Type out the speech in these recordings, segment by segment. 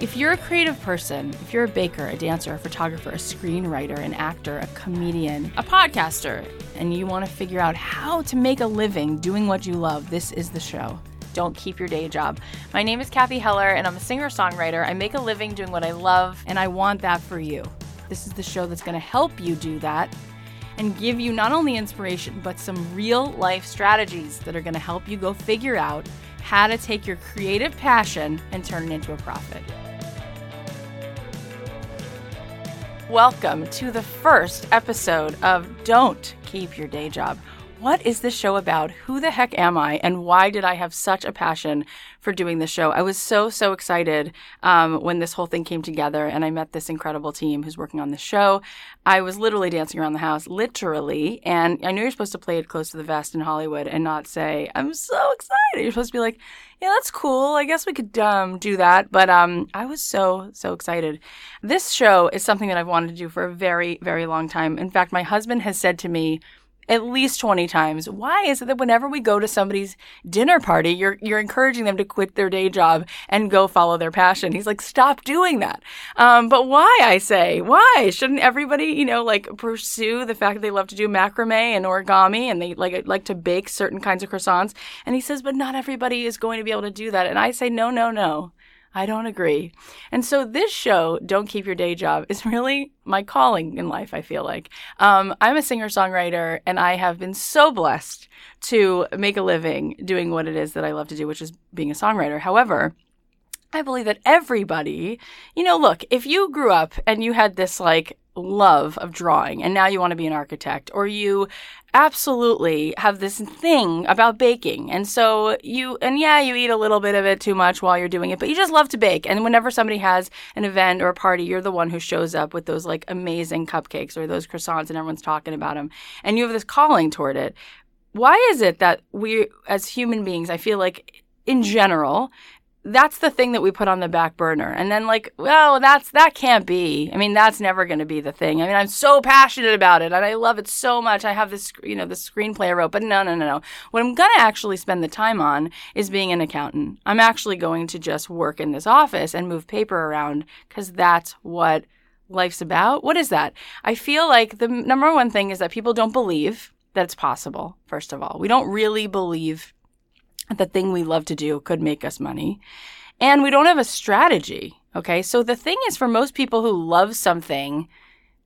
If you're a creative person, if you're a baker, a dancer, a photographer, a screenwriter, an actor, a comedian, a podcaster, and you want to figure out how to make a living doing what you love, this is the show. Don't Keep Your Day Job. My name is Kathy Heller, and I'm a singer-songwriter. I make a living doing what I love, and I want that for you. This is the show that's going to help you do that and give you not only inspiration, but some real-life strategies that are going to help you go figure out how to take your creative passion and turn it into a profit. Welcome to the first episode of Don't Keep Your Day Job. What is this show about? Who the heck am I? And why did I have such a passion for doing this show? I was so excited when this whole thing came together and I met this incredible team who's working on this show. I was literally dancing around the house, literally. And I know you're supposed to play it close to the vest in Hollywood and not say, I'm so excited. You're supposed to be like, yeah, that's cool. I guess we could do that. But I was so excited. This show is something that I've wanted to do for a very, very long time. In fact, my husband has said to me at least 20 times, why is it that whenever we go to somebody's dinner party, you're encouraging them to quit their day job and go follow their passion? He's like, stop doing that. But why, I say, why? Shouldn't everybody, pursue the fact that they love to do macrame and origami and they like to bake certain kinds of croissants? And he says, but not everybody is going to be able to do that. And I say, no. I don't agree. And so this show, Don't Keep Your Day Job, is really my calling in life, I feel like. I'm a singer-songwriter, and I have been so blessed to make a living doing what it is that I love to do, which is being a songwriter. However, I believe that everybody, look, if you grew up and you had this, love of drawing and now you want to be an architect, or you absolutely have this thing about baking and so you eat a little bit of it too much while you're doing it, but you just love to bake, and whenever somebody has an event or a party, you're the one who shows up with those amazing cupcakes or those croissants and everyone's talking about them, and you have this calling toward it. Why is it that we as human beings, I feel like in general, that's the thing that we put on the back burner. And then like, well, that can't be. I mean, that's never going to be the thing. I mean, I'm so passionate about it and I love it so much. I have this, you know, the screenplay I wrote, but no. What I'm going to actually spend the time on is being an accountant. I'm actually going to just work in this office and move paper around because that's what life's about. What is that? I feel like the number one thing is that people don't believe that it's possible, first of all. We don't really believe the thing we love to do could make us money. And we don't have a strategy, okay? So the thing is, for most people who love something,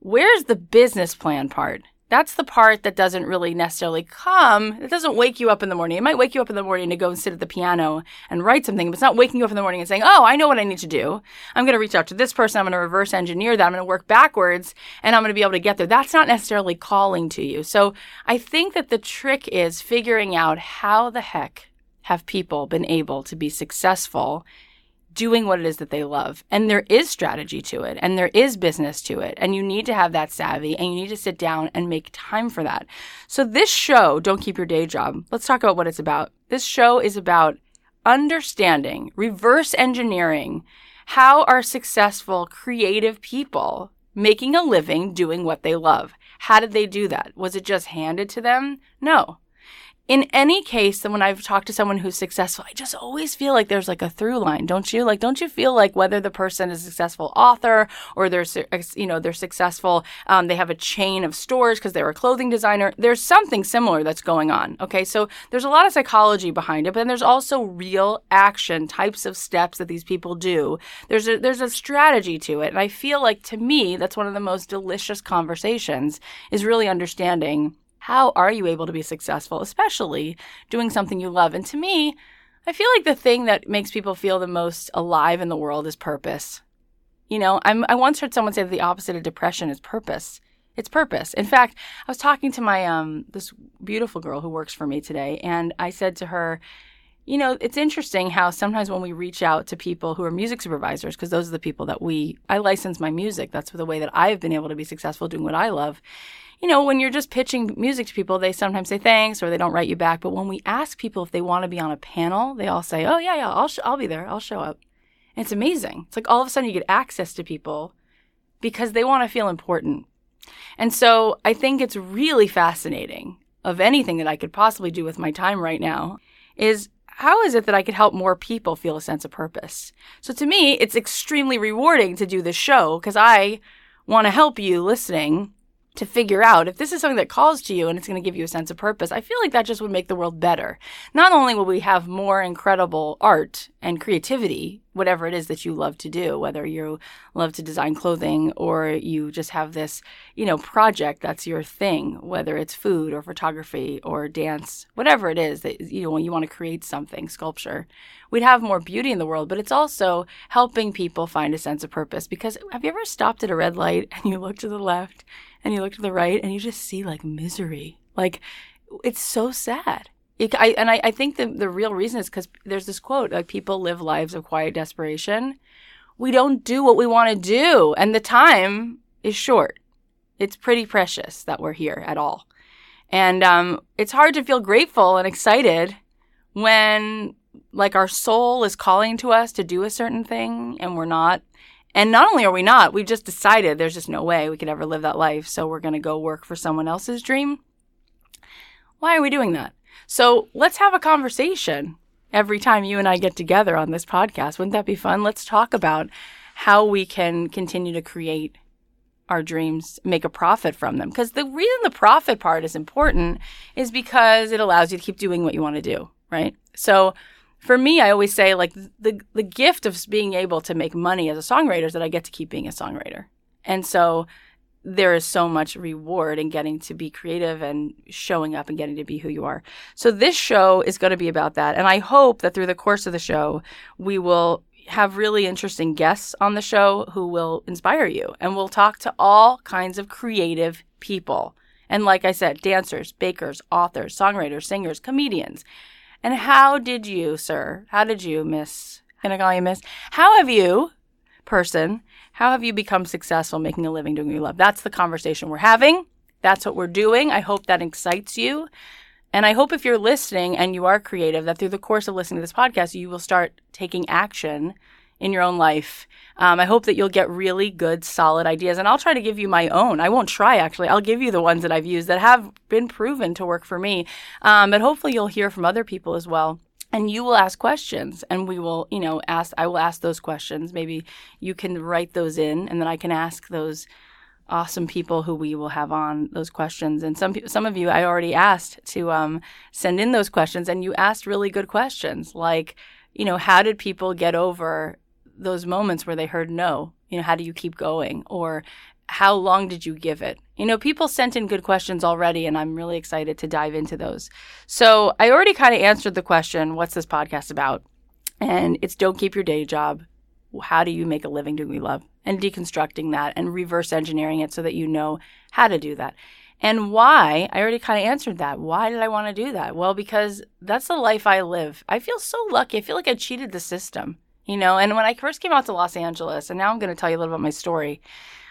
where's the business plan part? That's the part that doesn't really necessarily come. It doesn't wake you up in the morning. It might wake you up in the morning to go and sit at the piano and write something, but it's not waking you up in the morning and saying, oh, I know what I need to do. I'm going to reach out to this person. I'm going to reverse engineer that. I'm going to work backwards, and I'm going to be able to get there. That's not necessarily calling to you. So I think that the trick is figuring out how the heck have people been able to be successful doing what it is that they love. And there is strategy to it, and there is business to it, and you need to have that savvy, and you need to sit down and make time for that. So this show, Don't Keep Your Day Job, let's talk about what it's about. This show is about understanding, reverse engineering, how are successful creative people making a living doing what they love? How did they do that? Was it just handed to them? No. In any case, when I've talked to someone who's successful, I just always feel like there's like a through line, don't you? Like, don't you feel like whether the person is a successful author or they're successful, they have a chain of stores because they were a clothing designer, there's something similar that's going on, okay? So there's a lot of psychology behind it, but then there's also real action types of steps that these people do. There's a strategy to it, and I feel like, to me, that's one of the most delicious conversations is really understanding, how are you able to be successful, especially doing something you love? And to me, I feel like the thing that makes people feel the most alive in the world is purpose. You know, I once heard someone say that the opposite of depression is purpose. It's purpose. In fact, I was talking to my this beautiful girl who works for me today, and I said to her, you know, it's interesting how sometimes when we reach out to people who are music supervisors, because those are the people that I license my music. That's the way that I've been able to be successful doing what I love. You know, when you're just pitching music to people, they sometimes say thanks or they don't write you back. But when we ask people if they want to be on a panel, they all say, oh, yeah, I'll be there. I'll show up. And it's amazing. It's like all of a sudden you get access to people because they want to feel important. And so I think it's really fascinating of anything that I could possibly do with my time right now is how is it that I could help more people feel a sense of purpose? So to me, it's extremely rewarding to do this show because I want to help you listening to figure out if this is something that calls to you and it's going to give you a sense of purpose. I feel like that just would make the world better. Not only will we have more incredible art and creativity, whatever it is that you love to do, whether you love to design clothing or you just have this, you know, project that's your thing, whether it's food or photography or dance, whatever it is that, you know, when you want to create something, sculpture, we'd have more beauty in the world. But it's also helping people find a sense of purpose, because have you ever stopped at a red light and you look to the left and you look to the right and you just see like misery? Like, it's so sad. I think the real reason is because there's this quote, like, people live lives of quiet desperation. We don't do what we want to do. And the time is short. It's pretty precious that we're here at all. And it's hard to feel grateful and excited when, like, our soul is calling to us to do a certain thing and we're not. And not only are we not, we've just decided there's just no way we could ever live that life, so we're going to go work for someone else's dream. Why are we doing that? So let's have a conversation every time you and I get together on this podcast. Wouldn't that be fun? Let's talk about how we can continue to create our dreams, make a profit from them. Because the reason the profit part is important is because it allows you to keep doing what you want to do, right? So for me, I always say, like, the gift of being able to make money as a songwriter is that I get to keep being a songwriter. And so there is so much reward in getting to be creative and showing up and getting to be who you are. So this show is going to be about that. And I hope that through the course of the show, we will have really interesting guests on the show who will inspire you. And we'll talk to all kinds of creative people. And like I said, dancers, bakers, authors, songwriters, singers, comedians. And how did you, sir? How did you, miss? Can I call you miss? How have you, person, how have you become successful making a living doing what you love? That's the conversation we're having. That's what we're doing. I hope that excites you. And I hope if you're listening and you are creative, that through the course of listening to this podcast, you will start taking action in your own life. I hope that you'll get really good, solid ideas. And I'll try to give you my own. I won't try, actually. I'll give you the ones that I've used that have been proven to work for me. But hopefully you'll hear from other people as well. And you will ask questions, and we will, you know, I will ask those questions. Maybe you can write those in, and then I can ask those awesome people who we will have on those questions. And some of you I already asked to send in those questions, and you asked really good questions, like, you know, how did people get over those moments where they heard no? You know, how do you keep going? Or how long did you give it? You know, people sent in good questions already, and I'm really excited to dive into those. So I already kind of answered the question, what's this podcast about? And it's Don't Keep Your Day Job. How do you make a living doing what you love? And deconstructing that and reverse engineering it so that you know how to do that. And why? I already kind of answered that. Why did I want to do that? Well, because that's the life I live. I feel so lucky. I feel like I cheated the system, you know? And when I first came out to Los Angeles, and now I'm going to tell you a little about my story.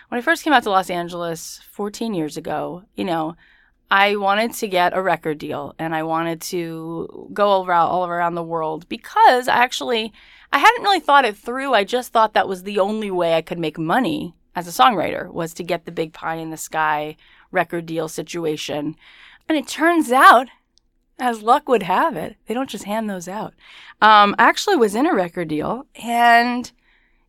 When I first came out to Los Angeles 14 years ago, you know, I wanted to get a record deal, and I wanted to go all around the world because I hadn't really thought it through. I just thought that was the only way I could make money as a songwriter, was to get the big pie in the sky record deal situation. And it turns out, as luck would have it, they don't just hand those out. I actually was in a record deal, and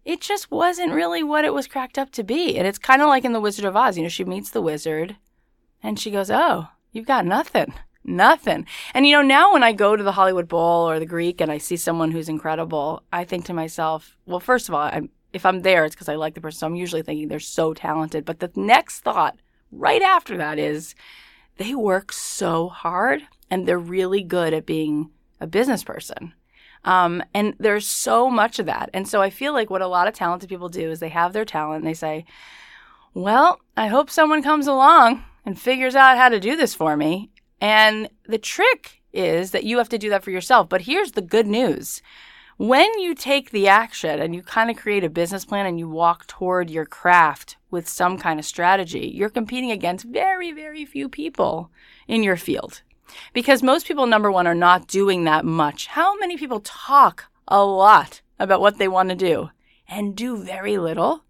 it just wasn't really what it was cracked up to be. And it's kind of like in The Wizard of Oz. You know, she meets the wizard and she goes, oh, you've got nothing. And, you know, now when I go to the Hollywood Bowl or the Greek and I see someone who's incredible, I think to myself, well, first of all, if I'm there, it's because I like the person. So I'm usually thinking they're so talented. But the next thought right after that is they work so hard and they're really good at being a business person. And there's so much of that. And so I feel like what a lot of talented people do is they have their talent and they say, well, I hope someone comes along and figures out how to do this for me. And the trick is that you have to do that for yourself. But here's the good news. When you take the action and you kind of create a business plan and you walk toward your craft with some kind of strategy, you're competing against very, very few people in your field. Because most people, number one, are not doing that much. How many people talk a lot about what they want to do and do very little?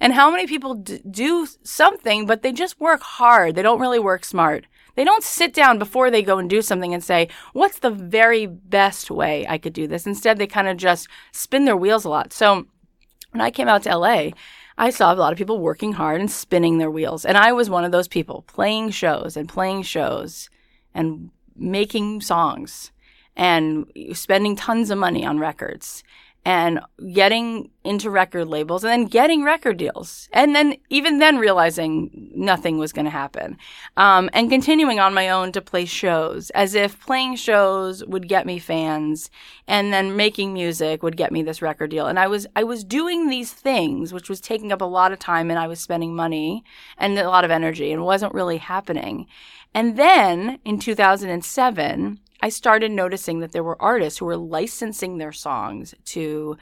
And how many people do something, but they just work hard? They don't really work smart. They don't sit down before they go and do something and say, what's the very best way I could do this? Instead, they kind of just spin their wheels a lot. So when I came out to LA, I saw a lot of people working hard and spinning their wheels. And I was one of those people, playing shows. And making songs and spending tons of money on records and getting into record labels and then getting record deals. And then even then realizing nothing was going to happen and continuing on my own to play shows as if playing shows would get me fans and then making music would get me this record deal. And I was doing these things, which was taking up a lot of time, and I was spending money and a lot of energy, and it wasn't really happening. And then in 2007, I started noticing that there were artists who were licensing their songs to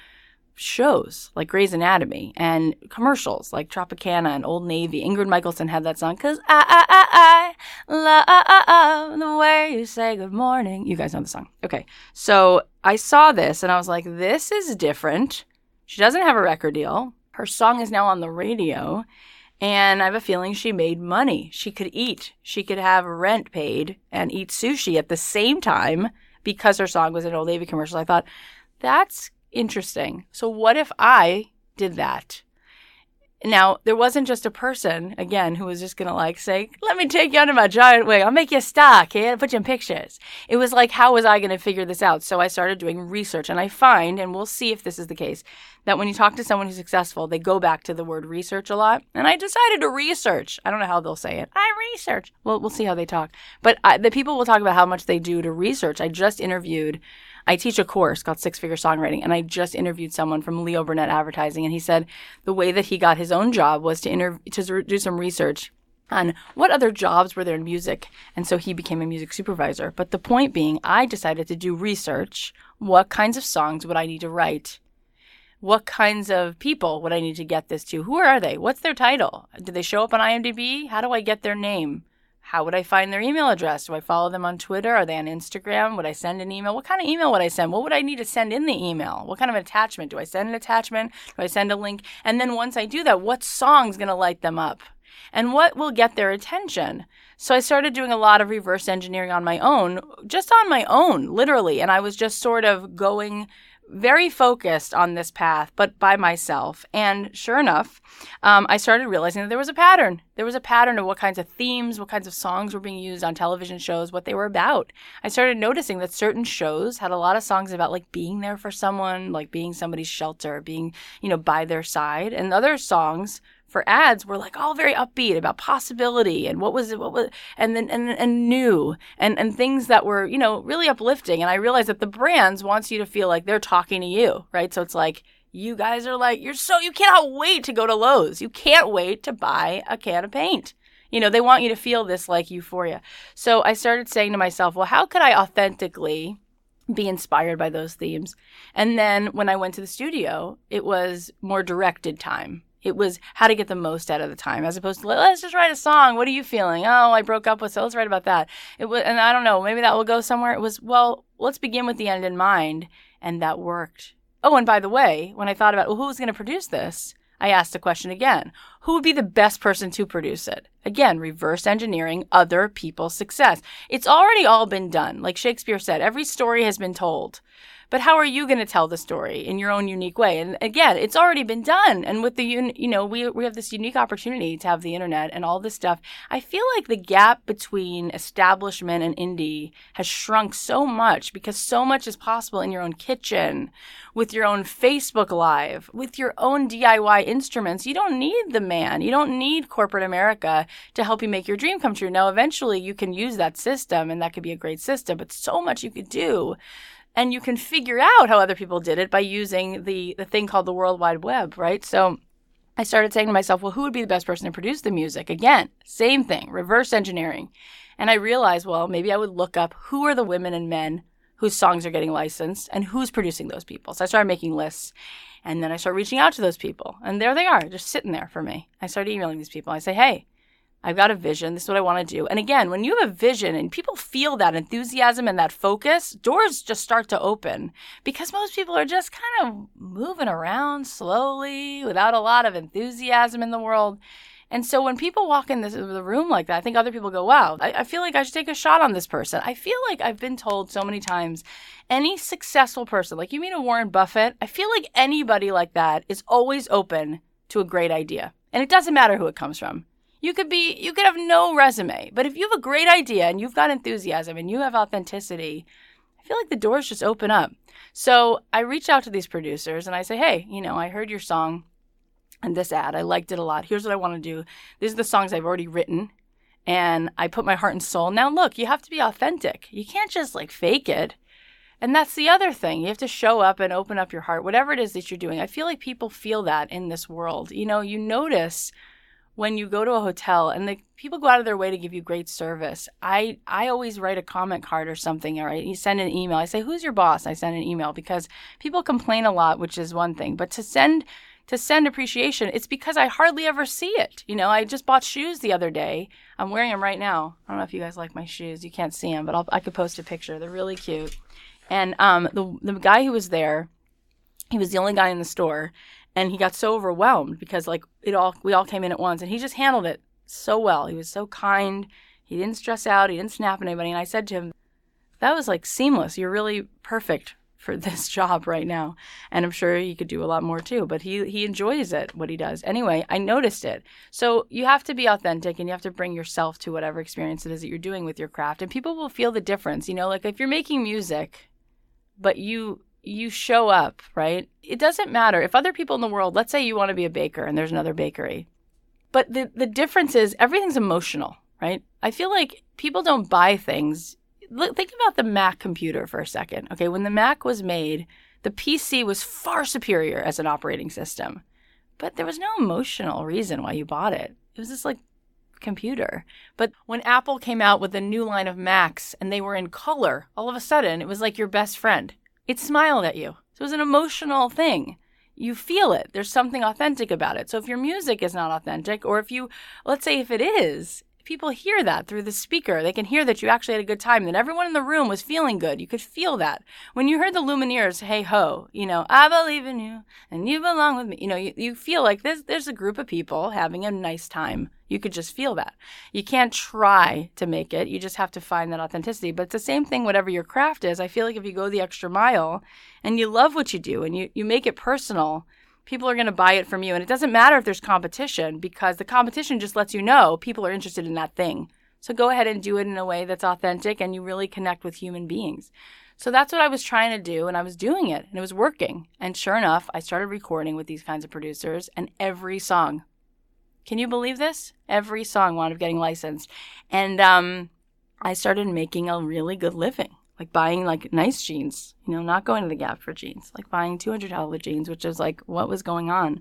shows like Grey's Anatomy and commercials like Tropicana and Old Navy. Ingrid Michaelson had that song, because I love the way you say good morning. You guys know the song. Okay. So I saw this and I was like, this is different. She doesn't have a record deal. Her song is now on the radio. And I have a feeling she made money. She could eat. She could have rent paid and eat sushi at the same time because her song was an Old Navy commercial. I thought, that's interesting. So what if I did that? Now, there wasn't just a person, again, who was just going to like say, let me take you under my giant wing. I'll make you a star, kid. Put you in pictures. It was like, how was I going to figure this out? So I started doing research. And I find, and we'll see if this is the case, that when you talk to someone who's successful, they go back to the word research a lot. And I decided to research. I don't know how they'll say it. I research. Well, we'll see how they talk. But the people will talk about how much they do to research. I teach a course called Six Figure Songwriting, and I just interviewed someone from Leo Burnett Advertising, and he said the way that he got his own job was to do some research on what other jobs were there in music, and so he became a music supervisor. But the point being, I decided to do research. What kinds of songs would I need to write? What kinds of people would I need to get this to? Who are they? What's their title? Did they show up on IMDb? How do I get their name? How would I find their email address? Do I follow them on Twitter? Are they on Instagram? Would I send an email? What kind of email would I send? What would I need to send in the email? What kind of attachment? Do I send an attachment? Do I send a link? And then once I do that, what song's going to light them up? And what will get their attention? So I started doing a lot of reverse engineering on my own, just on my own, literally. And I was just sort of going very focused on this path, but by myself. And sure enough, I started realizing that there was a pattern. There was a pattern of what kinds of themes, what kinds of songs were being used on television shows, what they were about. I started noticing that certain shows had a lot of songs about like being there for someone, like being somebody's shelter, being, you know, by their side. And other songs for ads were like all very upbeat about possibility and what was and new and things that were, you know, really uplifting. And I realized that the brands wants you to feel like they're talking to you, right? So it's like, you guys are like, you cannot wait to go to Lowe's. You can't wait to buy a can of paint. You know, they want you to feel this like euphoria. So I started saying to myself, well, how could I authentically be inspired by those themes? And then when I went to the studio, it was more directed time. It was how to get the most out of the time, as opposed to, let's just write a song. What are you feeling? Oh, I broke up with, so let's write about that. It was, and I don't know, maybe that will go somewhere. It was, well, let's begin with the end in mind. And that worked. Oh, and by the way, when I thought about, well, who was going to produce this? I asked the question again. Who would be the best person to produce it? Again, reverse engineering other people's success. It's already all been done. Like Shakespeare said, every story has been told. But how are you going to tell the story in your own unique way? And again, it's already been done. And with the, you know, we have this unique opportunity to have the internet and all this stuff. I feel like the gap between establishment and indie has shrunk so much because so much is possible in your own kitchen, with your own Facebook Live, with your own DIY instruments. You don't need the man. You don't need corporate America to help you make your dream come true. Now, eventually you can use that system and that could be a great system, but so much you could do. And you can figure out how other people did it by using the thing called the World Wide Web, right? So I started saying to myself, well, who would be the best person to produce the music? Again, same thing, reverse engineering. And I realized, well, maybe I would look up who are the women and men whose songs are getting licensed and who's producing those people. So I started making lists. And then I started reaching out to those people. And there they are, just sitting there for me. I started emailing these people. I say, hey, I've got a vision. This is what I want to do. And again, when you have a vision and people feel that enthusiasm and that focus, doors just start to open because most people are just kind of moving around slowly without a lot of enthusiasm in the world. And so when people walk in the room like that, I think other people go, wow, I feel like I should take a shot on this person. I feel like I've been told so many times, any successful person, like you mean a Warren Buffett, I feel like anybody like that is always open to a great idea. And it doesn't matter who it comes from. You could have no resume, but if you have a great idea and you've got enthusiasm and you have authenticity, I feel like the doors just open up. So I reach out to these producers and I say, hey, you know, I heard your song and this ad. I liked it a lot. Here's what I want to do. These are the songs I've already written and I put my heart and soul. Now, look, you have to be authentic. You can't just like fake it. And that's the other thing. You have to show up and open up your heart, whatever it is that you're doing. I feel like people feel that in this world. You know, you notice when you go to a hotel and the people go out of their way to give you great service. I always write a comment card or something, or you send an email. I say, who's your boss? I send an email because people complain a lot, which is one thing. But to send appreciation, it's because I hardly ever see it. You know, I just bought shoes the other day. I'm wearing them right now. I don't know if you guys like my shoes. You can't see them, but I could post a picture. They're really cute. And the guy who was there, he was the only guy in the store. And he got so overwhelmed because like we all came in at once and he just handled it so well. He was so kind. He didn't stress out. He didn't snap at anybody. And I said to him, that was like seamless. You're really perfect for this job right now. And I'm sure he could do a lot more too, but he enjoys it, what he does. Anyway, I noticed it. So you have to be authentic and you have to bring yourself to whatever experience it is that you're doing with your craft. And people will feel the difference. You know, like if you're making music, but you show up, right? It doesn't matter. If other people in the world, let's say you want to be a baker and there's another bakery, but the difference is everything's emotional, right? I feel like people don't buy things. Think about the Mac computer for a second, okay? When the Mac was made, the PC was far superior as an operating system, but there was no emotional reason why you bought it. It was just like computer. But when Apple came out with a new line of Macs and they were in color, all of a sudden it was like your best friend. It smiled at you. So it was an emotional thing. You feel it. There's something authentic about it. So if your music is not authentic, or if you, let's say if it is, people hear that through the speaker. They can hear that you actually had a good time, that everyone in the room was feeling good. You could feel that. When you heard the Lumineers, hey ho, you know, I believe in you and you belong with me. You know, you feel like there's a group of people having a nice time. You could just feel that. You can't try to make it. You just have to find that authenticity. But it's the same thing, whatever your craft is. I feel like if you go the extra mile and you love what you do and you make it personal, people are going to buy it from you. And it doesn't matter if there's competition, because the competition just lets you know people are interested in that thing. So go ahead and do it in a way that's authentic and you really connect with human beings. So that's what I was trying to do, and I was doing it, and it was working. And sure enough, I started recording with these kinds of producers, and every song, can you believe this? Every song wound up getting licensed. And I started making a really good living. Like buying like nice jeans, you know, not going to the Gap for jeans, like buying $200 jeans, which is like what was going on.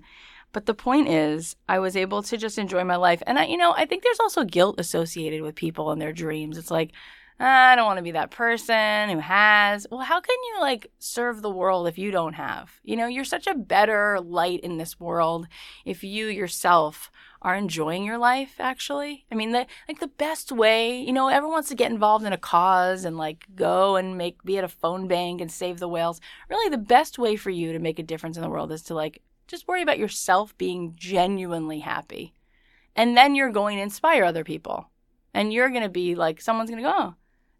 But the point is, I was able to just enjoy my life. And I think there's also guilt associated with people and their dreams. It's like, I don't want to be that person who has. Well, how can you like serve the world if you don't have? You know, you're such a better light in this world if you yourself are enjoying your life, actually. I mean, the best way, you know, everyone wants to get involved in a cause and like go and be at a phone bank and save the whales. Really, the best way for you to make a difference in the world is to like just worry about yourself being genuinely happy. And then you're going to inspire other people. And you're going to be like, someone's going to go, oh,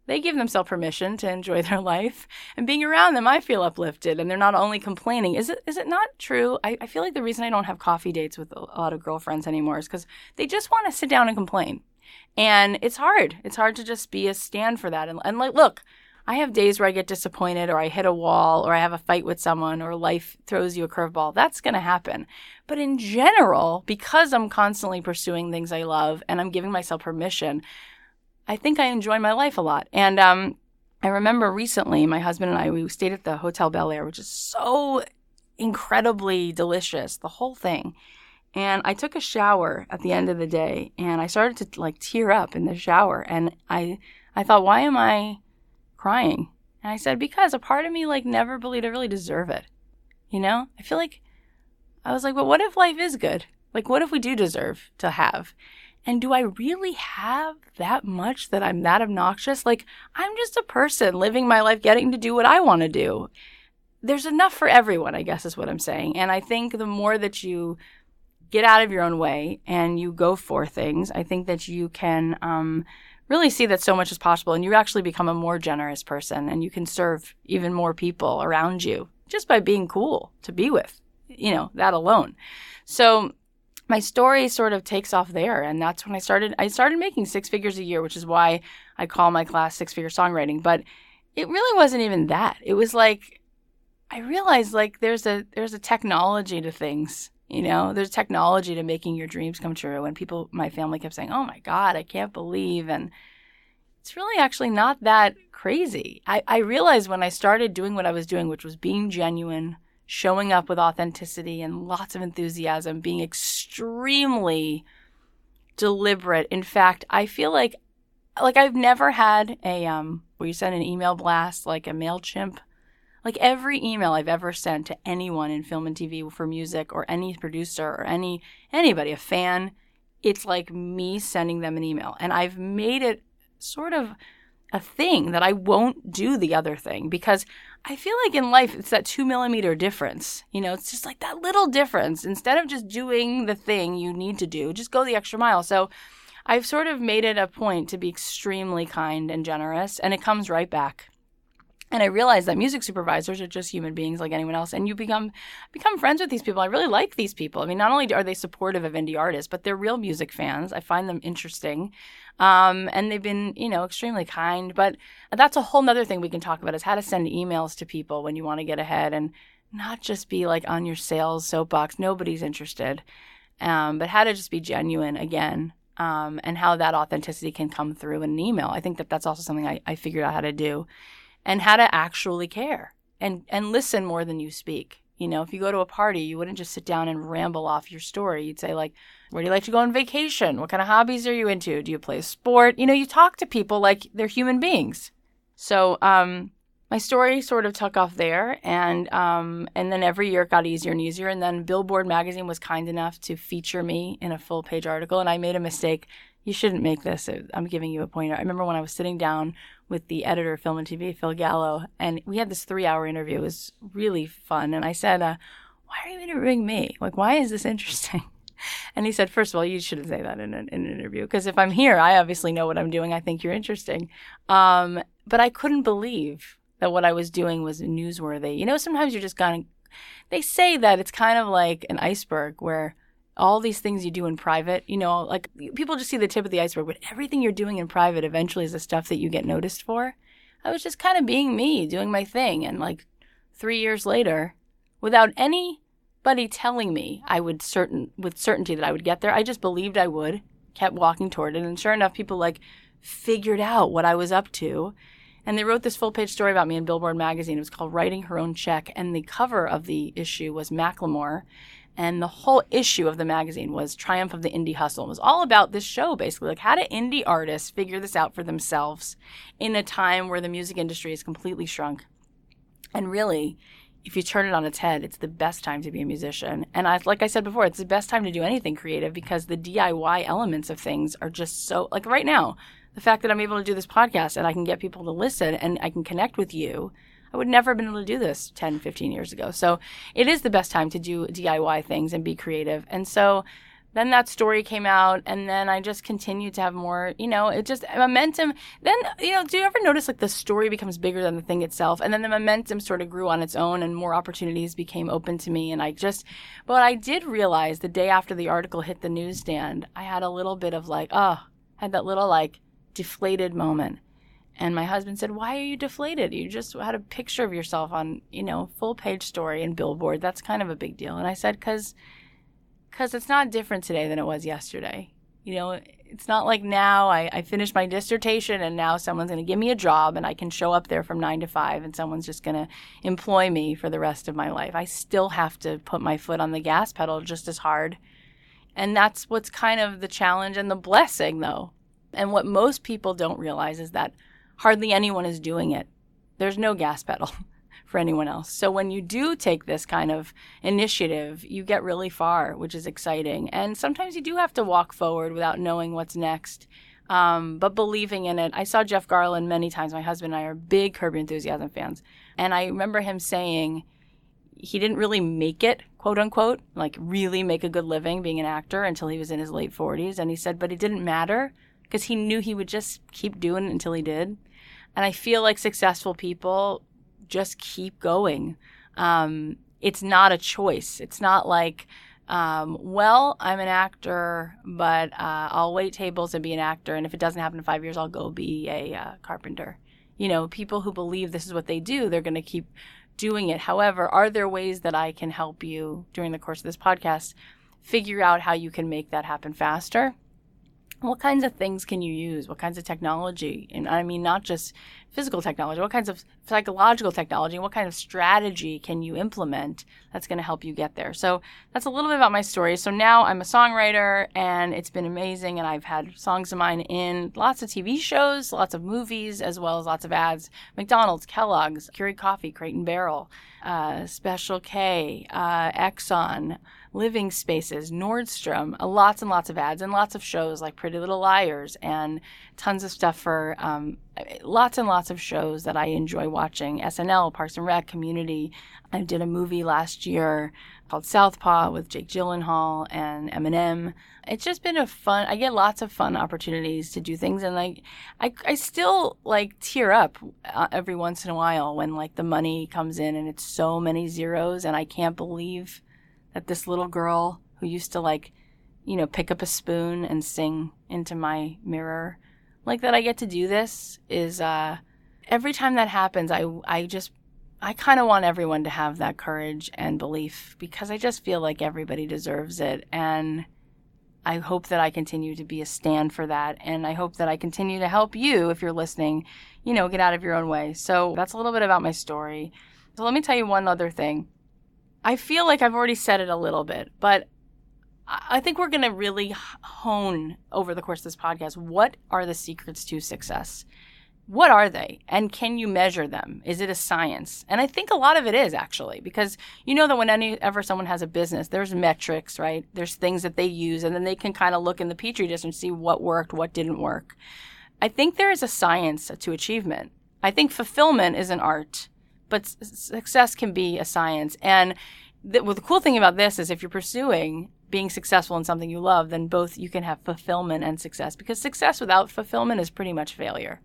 they give themselves permission to enjoy their life. And being around them, I feel uplifted. And they're not only complaining. Is it not true? I feel like the reason I don't have coffee dates with a lot of girlfriends anymore is because they just want to sit down and complain. And it's hard. It's hard to just be a stand for that. And like, look, I have days where I get disappointed or I hit a wall or I have a fight with someone or life throws you a curveball. That's going to happen. But in general, because I'm constantly pursuing things I love and I'm giving myself permission, I think I enjoy my life a lot. And I remember recently, my husband and I, we stayed at the Hotel Bel Air, which is so incredibly delicious, the whole thing. And I took a shower at the end of the day, and I started to like tear up in the shower. And I thought, why am I crying? And I said, because a part of me like never believed I really deserve it. You know, I feel like I was like, well, what if life is good? Like, what if we do deserve to have? And do I really have that much that I'm that obnoxious? Like, I'm just a person living my life, getting to do what I want to do. There's enough for everyone, I guess is what I'm saying. And I think the more that you get out of your own way and you go for things, I think that you can really see that so much is possible. And you actually become a more generous person and you can serve even more people around you just by being cool to be with, you know, that alone. So my story sort of takes off there, and that's when I started making six figures a year, which is why I call my class Six Figure Songwriting. But it really wasn't even that. It was like I realized like there's a technology to things, you know? There's technology to making your dreams come true. And people, my family kept saying, oh my God, I can't believe. And it's really actually not that crazy. I realized when I started doing what I was doing, which was being genuine, showing up with authenticity and lots of enthusiasm, being extremely deliberate. In fact, I feel like I've never had a, where you send an email blast, like a MailChimp, like every email I've ever sent to anyone in film and TV for music or any producer or anybody, a fan, it's like me sending them an email. And I've made it sort of a thing that I won't do the other thing, because I feel like in life it's that 2 millimeter difference. You know, it's just like that little difference. Instead of just doing the thing you need to do, just go the extra mile. So I've sort of made it a point to be extremely kind and generous, and it comes right back. And I realized that music supervisors are just human beings like anyone else, and you become friends with these people. I really like these people. I mean, not only are they supportive of indie artists, but they're real music fans. I find them interesting. And they've been, you know, extremely kind. But that's a whole nother thing we can talk about, is how to send emails to people when you want to get ahead and not just be like on your sales soapbox. Nobody's interested. But how to just be genuine again. And how that authenticity can come through in an email. I think that that's also something I figured out how to do. And how to actually care and listen more than you speak. You know, if you go to a party, you wouldn't just sit down and ramble off your story. You'd say like, where do you like to go on vacation? What kind of hobbies are you into? Do you play a sport? You know, you talk to people like they're human beings. So my story sort of took off there. And then every year it got easier and easier. And then Billboard magazine was kind enough to feature me in a full-page article. And I made a mistake you shouldn't make this. I'm giving you a pointer. I remember when I was sitting down with the editor of Film and TV, Phil Gallo, and we had this 3-hour interview. It was really fun. And I said, why are you interviewing me? Like, why is this interesting? And he said, first of all, you shouldn't say that in an interview, because if I'm here, I obviously know what I'm doing. I think you're interesting. But I couldn't believe that what I was doing was newsworthy. You know, sometimes you're just kind of, they say that it's kind of like an iceberg where all these things you do in private, you know, like people just see the tip of the iceberg, but everything you're doing in private eventually is the stuff that you get noticed for. I was just kind of being me, doing my thing. And like 3 years later, without anybody telling me I would with certainty that I would get there, I just believed I would, kept walking toward it. And sure enough, people like figured out what I was up to. And they wrote this full-page story about me in Billboard magazine. It was called Writing Her Own Check. And the cover of the issue was Macklemore. And the whole issue of the magazine was Triumph of the Indie Hustle. It was all about this show, basically. Like, how do indie artists figure this out for themselves in a time where the music industry is completely shrunk? And really, if you turn it on its head, it's the best time to be a musician. And like I said before, it's the best time to do anything creative because the DIY elements of things are just so... Like, right now... The fact that I'm able to do this podcast and I can get people to listen and I can connect with you, I would never have been able to do this 10, 15 years ago. So it is the best time to do DIY things and be creative. And so then that story came out and then I just continued to have more, you know, it just momentum. Then, you know, do you ever notice like the story becomes bigger than the thing itself? And then the momentum sort of grew on its own and more opportunities became open to me. And but I did realize the day after the article hit the newsstand, I had a little bit of like, had that little like, deflated moment. And my husband said, why are you deflated? You just had a picture of yourself on, you know, full page story in Billboard. That's kind of a big deal. And I said, because it's not different today than it was yesterday. You know, it's not like now I finished my dissertation and now someone's going to give me a job and I can show up there from 9 to 5 and someone's just going to employ me for the rest of my life. I still have to put my foot on the gas pedal just as hard. And that's what's kind of the challenge and the blessing, though. And what most people don't realize is that hardly anyone is doing it. There's no gas pedal for anyone else. So when you do take this kind of initiative, you get really far, which is exciting. And sometimes you do have to walk forward without knowing what's next, but believing in it. I saw Jeff Garlin many times. My husband and I are big Curb Your Enthusiasm fans. And I remember him saying he didn't really make it, quote unquote, like really make a good living being an actor until he was in his late 40s. And he said, but it didn't matter, because he knew he would just keep doing it until he did. And I feel like successful people just keep going. It's not a choice. It's not like, I'm an actor, but I'll wait tables and be an actor. And if it doesn't happen in 5 years, I'll go be a carpenter. You know, people who believe this is what they do, they're going to keep doing it. However, are there ways that I can help you during the course of this podcast figure out how you can make that happen faster? What kinds of things can you use? What kinds of technology? And I mean, not just physical technology. What kinds of psychological technology? What kind of strategy can you implement that's going to help you get there? So that's a little bit about my story. So now I'm a songwriter, and it's been amazing. And I've had songs of mine in lots of TV shows, lots of movies, as well as lots of ads. McDonald's, Kellogg's, Keurig Coffee, Crate and Barrel, Special K, Exxon, Living Spaces, Nordstrom, lots and lots of ads and lots of shows like Pretty Little Liars and tons of stuff for lots and lots of shows that I enjoy watching. SNL, Parks and Rec, Community. I did a movie last year called Southpaw with Jake Gyllenhaal and Eminem. It's just been I get lots of fun opportunities to do things. And like, I still like tear up every once in a while when like the money comes in and it's so many zeros and I can't believe that this little girl who used to like, you know, pick up a spoon and sing into my mirror, like that I get to do this is, every time that happens, I kind of want everyone to have that courage and belief because I just feel like everybody deserves it. And I hope that I continue to be a stand for that. And I hope that I continue to help you, if you're listening, you know, get out of your own way. So that's a little bit about my story. So let me tell you one other thing. I feel like I've already said it a little bit, but I think we're going to really hone over the course of this podcast what are the secrets to success. What are they? And can you measure them? Is it a science? And I think a lot of it is, actually, because you know that whenever someone has a business, there's metrics, right? There's things that they use, and then they can kind of look in the Petri dish and see what worked, what didn't work. I think there is a science to achievement. I think fulfillment is an art, but success can be a science. And the cool thing about this is if you're pursuing being successful in something you love, then both you can have fulfillment and success, because success without fulfillment is pretty much failure.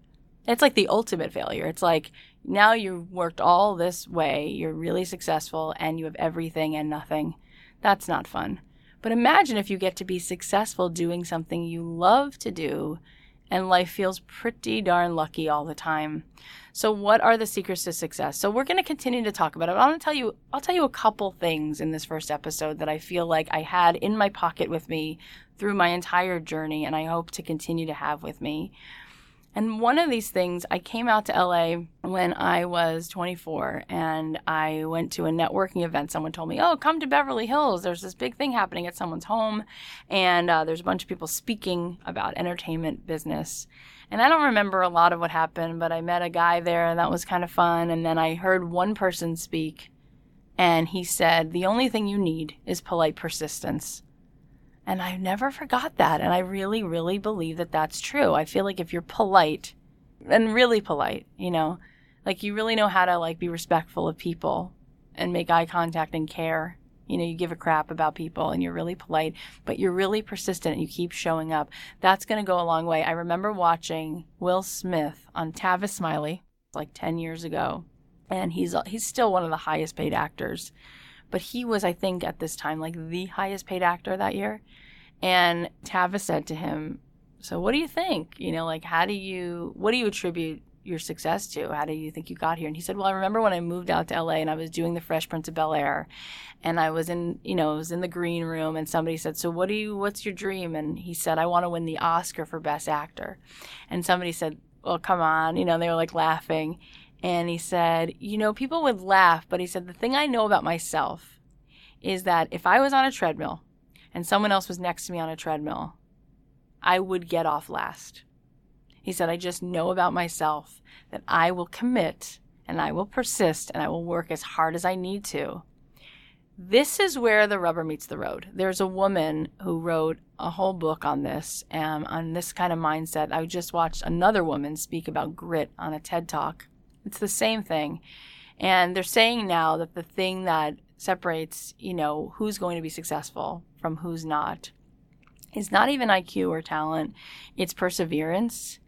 It's like the ultimate failure. It's like, now you've worked all this way, you're really successful, and you have everything and nothing. That's not fun. But imagine if you get to be successful doing something you love to do, and life feels pretty darn lucky all the time. So what are the secrets to success? So we're going to continue to talk about it. I'll tell you a couple things in this first episode that I feel like I had in my pocket with me through my entire journey, and I hope to continue to have with me. And one of these things, I came out to LA when I was 24, and I went to a networking event. Someone told me, oh, come to Beverly Hills. There's this big thing happening at someone's home, and there's a bunch of people speaking about entertainment business. And I don't remember a lot of what happened, but I met a guy there, and that was kind of fun. And then I heard one person speak, and he said, the only thing you need is polite persistence. And I never forgot that. And I really, really believe that that's true. I feel like if you're polite and really polite, you know, like you really know how to like be respectful of people and make eye contact and care, you know, you give a crap about people and you're really polite, but you're really persistent and you keep showing up. That's going to go a long way. I remember watching Will Smith on Tavis Smiley like 10 years ago. And he's still one of the highest paid actors. But he was, I think, at this time, like the highest paid actor that year. And Tavis said to him, so what do you think? You know, like, what do you attribute your success to? How do you think you got here? And he said, well, I remember when I moved out to LA and I was doing The Fresh Prince of Bel-Air and I was in, you know, I was in the green room and somebody said, so what's your dream? And he said, I want to win the Oscar for Best Actor. And somebody said, well, come on, you know, they were like laughing. And he said, you know, people would laugh, but he said, the thing I know about myself is that if I was on a treadmill and someone else was next to me on a treadmill, I would get off last. He said, I just know about myself that I will commit and I will persist and I will work as hard as I need to. This is where the rubber meets the road. There's a woman who wrote a whole book on this kind of mindset. I just watched another woman speak about grit on a TED Talk. It's the same thing. And they're saying now that the thing that separates, you know, who's going to be successful from who's not is not even IQ or talent. It's perseverance.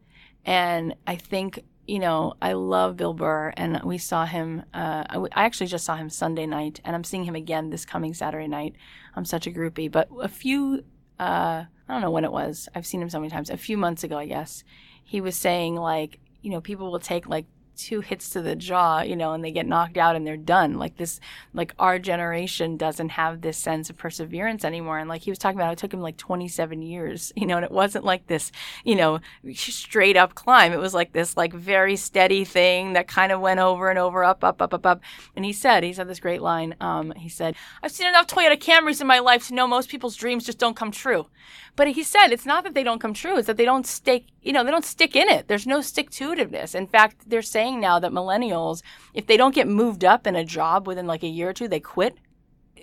And I think, you know, I love Bill Burr, and we saw him. I actually just saw him Sunday night, and I'm seeing him again this coming Saturday night. I'm such a groupie. But I don't know when it was. I've seen him so many times. A few months ago, I guess, he was saying, like, you know, people will take, like, 2 hits to the jaw, you know, and they get knocked out and they're done. Like this, like our generation doesn't have this sense of perseverance anymore. And like he was talking about, it took him like 27 years, you know, and it wasn't like this, you know, straight up climb. It was like this, like very steady thing that kind of went over and over, up, up, up, up, up. And he said this great line. He said, I've seen enough Toyota Camrys in my life to know most people's dreams just don't come true. But he said, it's not that they don't come true. It's that they don't stay, you know, they don't stick in it. There's no stick to itiveness. In fact, they're saying now that millennials, if they don't get moved up in a job within like a year or two, they quit.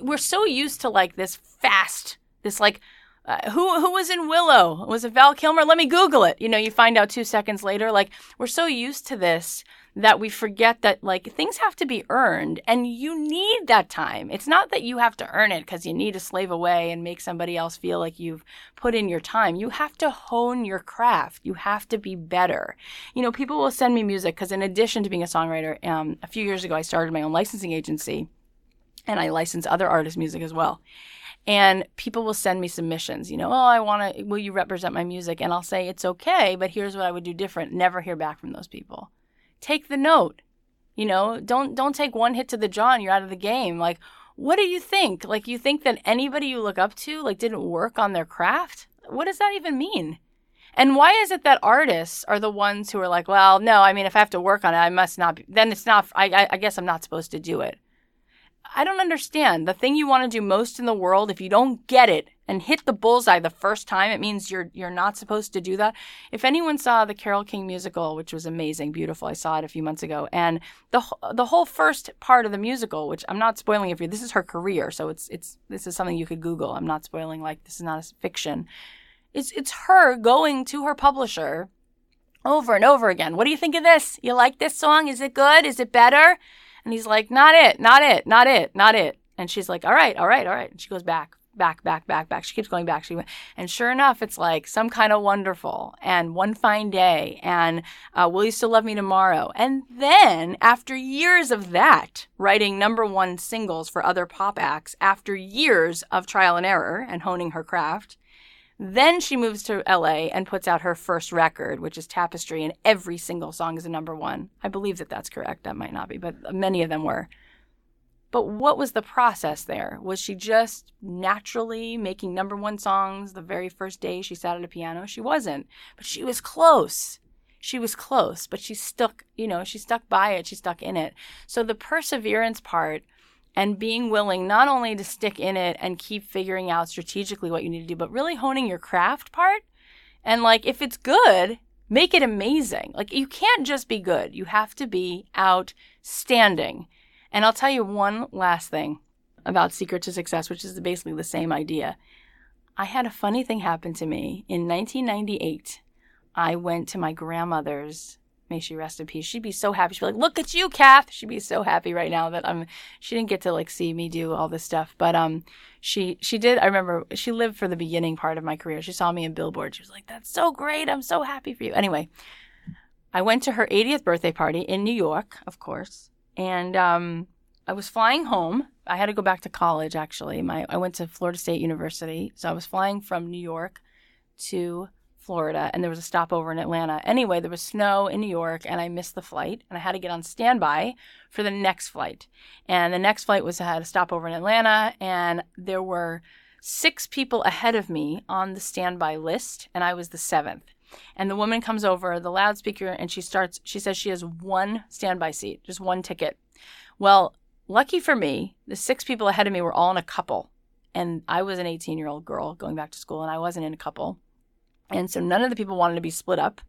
We're so used to like this fast, this like, who was in Willow? Was it Val Kilmer? Let me Google it. You know, you find out 2 seconds later. Like, we're so used to this that we forget that like things have to be earned and you need that time. It's not that you have to earn it because you need to slave away and make somebody else feel like you've put in your time. You have to hone your craft. You have to be better. You know, people will send me music because in addition to being a songwriter, a few years ago, I started my own licensing agency and I license other artists' music as well. And people will send me submissions, you know, oh, will you represent my music? And I'll say, it's okay, but here's what I would do different. Never hear back from those people. Take the note, you know, don't take one hit to the jaw and you're out of the game. Like, what do you think? Like, you think that anybody you look up to, like, didn't work on their craft? What does that even mean? And why is it that artists are the ones who are like, well, no, I mean, if I have to work on it, I must not, then it's not, I guess I'm not supposed to do it. I don't understand. The thing you want to do most in the world, if you don't get it and hit the bullseye the first time, it means you're not supposed to do that. If anyone saw the Carole King musical, which was amazing, beautiful, I saw it a few months ago, and the whole first part of the musical, which I'm not spoiling it for you, this is her career, so this is something you could Google. I'm not spoiling, like, this is not a fiction. It's her going to her publisher over and over again. What do you think of this? You like this song? Is it good? Is it better? And he's like, not it. And she's like, all right. And she goes back. She keeps going back. And sure enough, it's like Some Kind of Wonderful and One Fine Day and Will You Still Love Me Tomorrow. And then after years of that, writing #1 singles for other pop acts, after years of trial and error and honing her craft, then she moves to LA and puts out her first record, which is Tapestry, and every single song is a #1. I believe that that's correct. That might not be, but many of them were. But what was the process there? Was she just naturally making #1 songs the very first day she sat at a piano? She wasn't, but she was close. She was close, but she stuck, she stuck by it. She stuck in it. So the perseverance part and being willing not only to stick in it and keep figuring out strategically what you need to do, but really honing your craft part. And like, if it's good, make it amazing. Like, you can't just be good. You have to be outstanding. And I'll tell you one last thing about Secret to Success, which is basically the same idea. I had a funny thing happen to me. In 1998, I went to my grandmother's, may she rest in peace. She'd be so happy. She'd be like, look at you, Kath. She'd be so happy right now that she didn't get to like see me do all this stuff. But she did. I remember she lived for the beginning part of my career. She saw me in Billboard. She was like, that's so great. I'm so happy for you. Anyway, I went to her 80th birthday party in New York, of course. And I was flying home. I had to go back to college, actually. I went to Florida State University. So I was flying from New York to Florida, and there was a stopover in Atlanta. Anyway, there was snow in New York, and I missed the flight, and I had to get on standby for the next flight. And the next flight had a stopover in Atlanta, and there were 6 people ahead of me on the standby list, and I was the 7th. And the woman comes over, the loudspeaker, and she says she has one standby seat, just one ticket. Well, lucky for me, the 6 people ahead of me were all in a couple. And I was an 18-year-old girl going back to school, and I wasn't in a couple. And so none of the people wanted to be split up.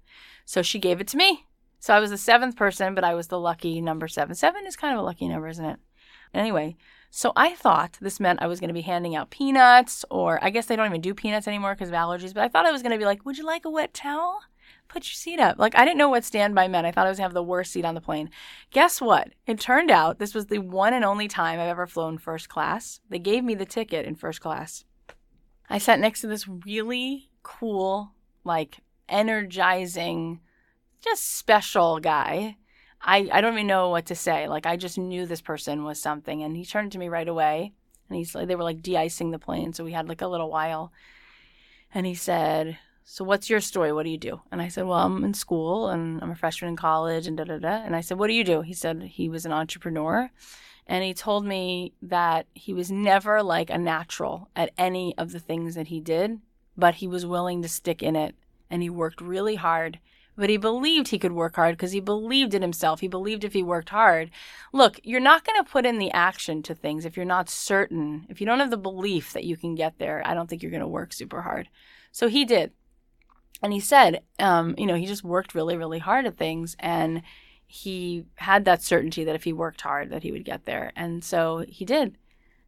So she gave it to me. So I was the 7th person, but I was the lucky number 7. 7 is kind of a lucky number, isn't it? Anyway, so I thought this meant I was going to be handing out peanuts, or I guess they don't even do peanuts anymore because of allergies, but I thought I was going to be like, would you like a wet towel? Put your seat up. Like, I didn't know what standby meant. I thought I was going to have the worst seat on the plane. Guess what? It turned out this was the one and only time I've ever flown first class. They gave me the ticket in first class. I sat next to this really cool, like, energizing, just special guy. I don't even know what to say. Like, I just knew this person was something. And he turned to me right away. And they were, like, de-icing the plane. So we had, like, a little while. And he said, so what's your story? What do you do? And I said, well, I'm in school. And I'm a freshman in college. And da-da-da. And I said, what do you do? He said he was an entrepreneur. And he told me that he was never, like, a natural at any of the things that he did. But he was willing to stick in it. And he worked really hard. But he believed he could work hard because he believed in himself. He believed if he worked hard. Look, you're not going to put in the action to things if you're not certain. If you don't have the belief that you can get there, I don't think you're going to work super hard. So he did. And he said, he just worked really, really hard at things. And he had that certainty that if he worked hard that he would get there. And so he did.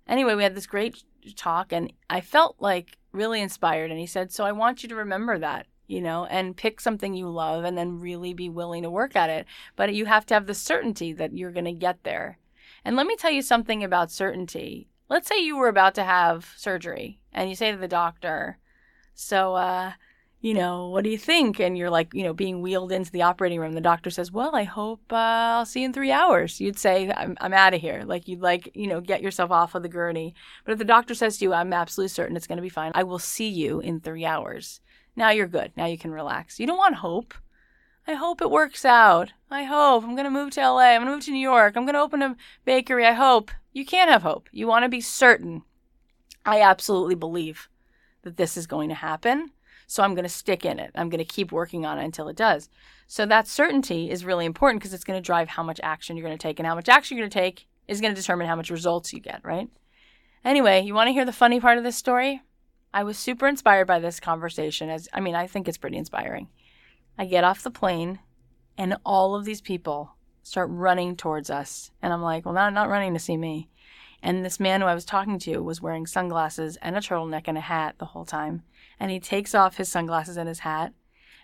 Anyway, we had this great talk and I felt like really inspired. And he said, so I want you to remember that. And pick something you love and then really be willing to work at it. But you have to have the certainty that you're going to get there. And let me tell you something about certainty. Let's say you were about to have surgery and you say to the doctor, so, what do you think? And you're like, being wheeled into the operating room. The doctor says, well, I hope I'll see you in 3 hours. You'd say, I'm out of here. Like, you'd like, get yourself off of the gurney. But if the doctor says to you, I'm absolutely certain it's going to be fine. I will see you in 3 hours. Now you're good. Now you can relax. You don't want hope. I hope it works out. I hope. I'm going to move to LA. I'm going to move to New York. I'm going to open a bakery. I hope. You can't have hope. You want to be certain. I absolutely believe that this is going to happen. So I'm going to stick in it. I'm going to keep working on it until it does. So that certainty is really important because it's going to drive how much action you're going to take. And how much action you're going to take is going to determine how much results you get, right? Anyway, you want to hear the funny part of this story? I was super inspired by this conversation. I think it's pretty inspiring. I get off the plane and all of these people start running towards us. And I'm like, well, now they're not running to see me. And this man who I was talking to was wearing sunglasses and a turtleneck and a hat the whole time. And he takes off his sunglasses and his hat.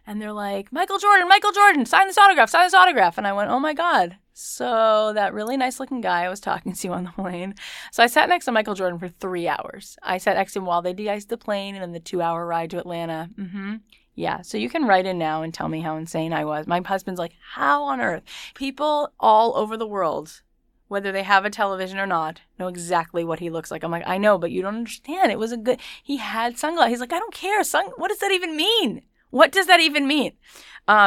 And they're like, Michael Jordan, sign this autograph. And I went, oh, my God. So that really nice-looking guy I was talking to on the plane. So I sat next to Michael Jordan for 3 hours. I sat next to him while they de-iced the plane and then the 2-hour ride to Atlanta. Mm-hmm. Yeah, so you can write in now and tell me how insane I was. My husband's like, how on earth? People all over the world, whether they have a television or not, know exactly what he looks like. I'm like, I know, but you don't understand. It was a good – he had sunglasses. He's like, I don't care. What does that even mean? What does that even mean?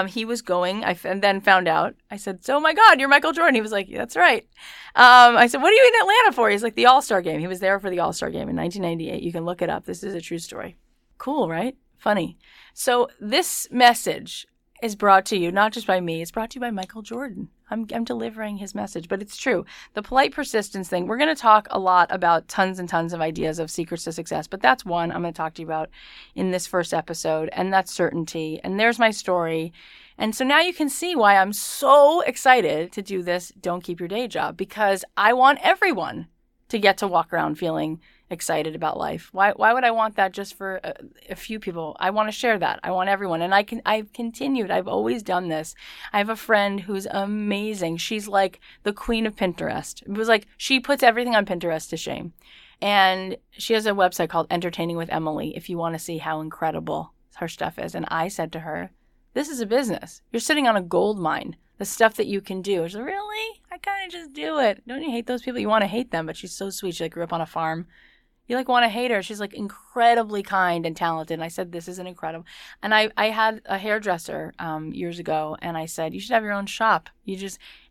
He was going, and then found out. I said, so my God, you're Michael Jordan. He was like, that's right. I said, what are you in Atlanta for? He's like, the All-Star Game. He was there for the All-Star Game in 1998. You can look it up. This is a true story. Cool, right? Funny. So this message is brought to you, not just by me. It's brought to you by Michael Jordan. I'm delivering his message, but it's true. The polite persistence thing, we're going to talk a lot about tons and tons of ideas of secrets to success, but that's one I'm going to talk to you about in this first episode, and that's certainty. And there's my story. And so now you can see why I'm so excited to do this Don't Keep Your Day Job, because I want everyone to get to walk around feeling excited about life. Why would I want that just for a few people? I want to share that. I want everyone. And I've continued. I've always done this. I have a friend who's amazing. She's like the queen of Pinterest. It was like she puts everything on Pinterest to shame. And she has a website called Entertaining with Emily if you want to see how incredible her stuff is. And I said to her, this is a business. You're sitting on a gold mine. The stuff that you can do. She's like, really? I kind of just do it. Don't you hate those people? You want to hate them, but she's so sweet. She grew up on a farm. You want to hate her. She's incredibly kind and talented. And I said, this is an incredible. And I had a hairdresser years ago, and I said, you should have your own shop.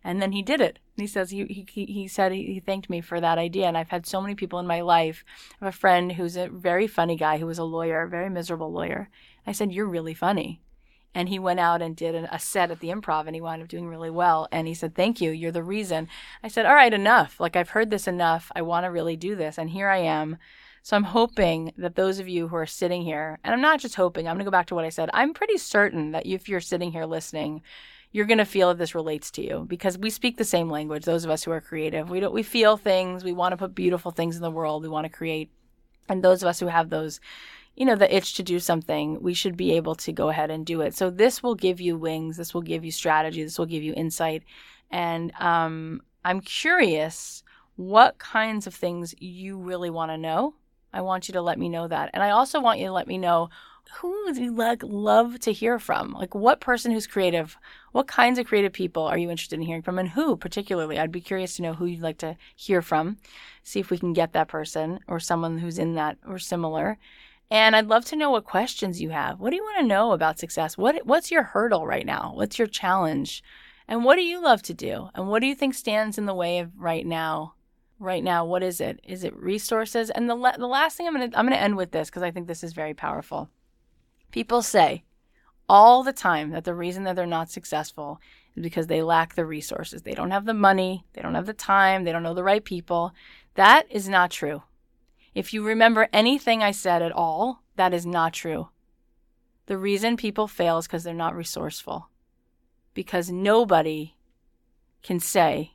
And then he did it. And he says, he thanked me for that idea. And I've had so many people in my life. I have a friend who's a very funny guy who was a lawyer, a very miserable lawyer. I said, you're really funny. And he went out and did a set at the Improv, and he wound up doing really well. And he said, thank you. You're the reason. I said, all right, enough. I've heard this enough. I want to really do this. And here I am. So I'm hoping that those of you who are sitting here, and I'm not just hoping, I'm going to go back to what I said. I'm pretty certain that if you're sitting here listening, you're going to feel that this relates to you, because we speak the same language. Those of us who are creative, we feel things. We want to put beautiful things in the world. We want to create. And those of us who have those, the itch to do something, we should be able to go ahead and do it. So this will give you wings. This will give you strategy. This will give you insight. And I'm curious what kinds of things you really want to know. I want you to let me know that. And I also want you to let me know who would you love to hear from. What person who's creative, what kinds of creative people are you interested in hearing from, and who particularly? I'd be curious to know who you'd like to hear from, see if we can get that person or someone who's in that or similar. And I'd love to know what questions you have. What do you want to know about success? What's your hurdle right now? What's your challenge? And what do you love to do? And what do you think stands in the way of right now? Right now, what is it? Is it resources? And the last thing I'm going to end with this, because I think this is very powerful. People say all the time that the reason that they're not successful is because they lack the resources. They don't have the money. They don't have the time. They don't know the right people. That is not true. If you remember anything I said at all, that is not true. The reason people fail is because they're not resourceful. Because nobody can say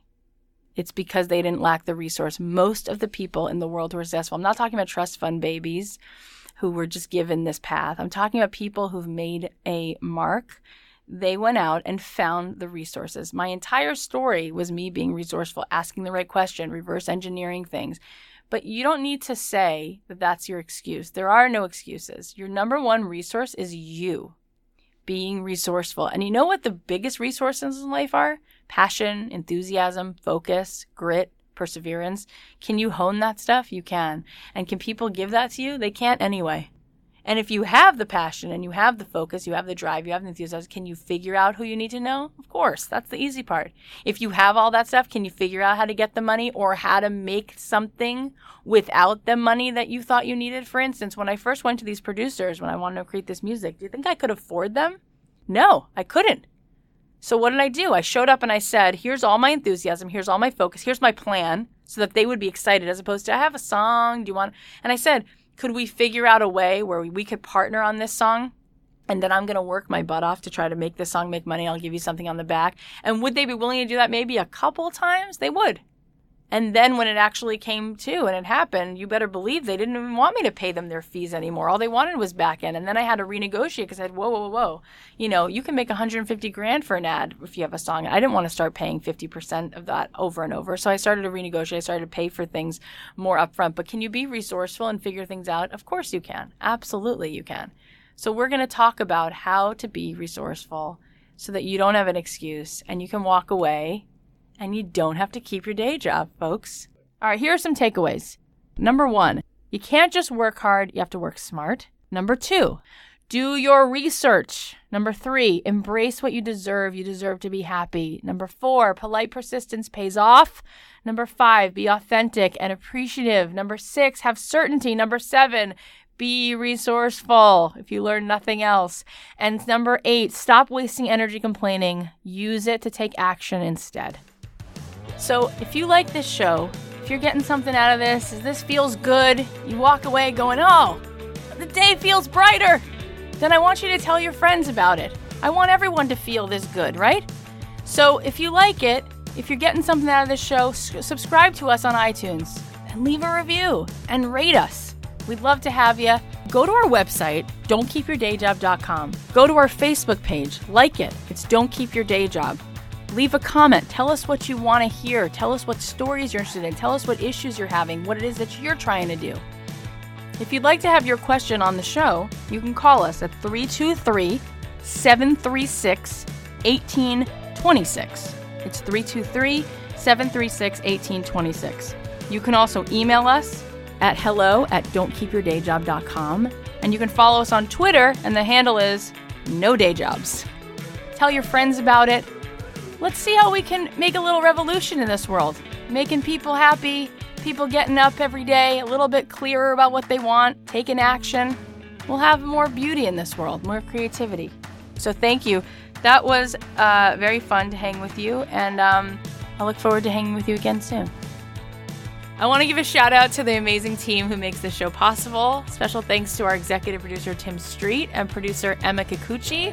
it's because they didn't lack the resource. Most of the people in the world who are successful, I'm not talking about trust fund babies who were just given this path. I'm talking about people who've made a mark. They went out and found the resources. My entire story was me being resourceful, asking the right question, reverse engineering things. But you don't need to say that that's your excuse. There are no excuses. Your number one resource is you being resourceful. And you know what the biggest resources in life are? Passion, enthusiasm, focus, grit, perseverance. Can you hone that stuff? You can. And can people give that to you? They can't anyway. And if you have the passion and you have the focus, you have the drive, you have the enthusiasm, can you figure out who you need to know? Of course, that's the easy part. If you have all that stuff, can you figure out how to get the money or how to make something without the money that you thought you needed? For instance, when I first went to these producers, when I wanted to create this music, do you think I could afford them? No, I couldn't. So what did I do? I showed up and I said, here's all my enthusiasm, here's all my focus, here's my plan, so that they would be excited, as opposed to, I have a song, do you want? And I said, could we figure out a way where we could partner on this song? And then I'm going to work my butt off to try to make this song make money. I'll give you something on the back. And would they be willing to do that maybe a couple times? They would. And then when it actually came to and it happened, you better believe they didn't even want me to pay them their fees anymore. All they wanted was back end. And then I had to renegotiate because I said, whoa. You know, you can make $150,000 for an ad if you have a song. I didn't want to start paying 50% of that over and over. So I started to renegotiate. I started to pay for things more upfront. But can you be resourceful and figure things out? Of course you can. Absolutely you can. So we're going to talk about how to be resourceful so that you don't have an excuse and you can walk away and you don't have to keep your day job, folks. All right, here are some takeaways. Number one, you can't just work hard. You have to work smart. Number two, do your research. Number three, embrace what you deserve. You deserve to be happy. Number four, polite persistence pays off. Number five, be authentic and appreciative. Number six, have certainty. Number seven, be resourceful if you learn nothing else. And number eight, stop wasting energy complaining. Use it to take action instead. So if you like this show, if you're getting something out of this, if this feels good, you walk away going, oh, the day feels brighter, then I want you to tell your friends about it. I want everyone to feel this good, right? So if you like it, if you're getting something out of this show, subscribe to us on iTunes and leave a review and rate us. We'd love to have you. Go to our website, don'tkeepyourdayjob.com. Go to our Facebook page. Like it. It's Don't Keep Your Day Job. Leave a comment. Tell us what you want to hear. Tell us what stories you're interested in. Tell us what issues you're having, what it is that you're trying to do. If you'd like to have your question on the show, you can call us at 323-736-1826. It's 323-736-1826. You can also email us at hello@don'tkeepyourdayjob.com. And you can follow us on Twitter, and the handle is NoDayJobs. Tell your friends about it. Let's see how we can make a little revolution in this world. Making people happy, people getting up every day, a little bit clearer about what they want, taking action. We'll have more beauty in this world, more creativity. So thank you. That was very fun to hang with you, and I look forward to hanging with you again soon. I want to give a shout out to the amazing team who makes this show possible. Special thanks to our executive producer, Tim Street, and producer, Emma Kikuchi.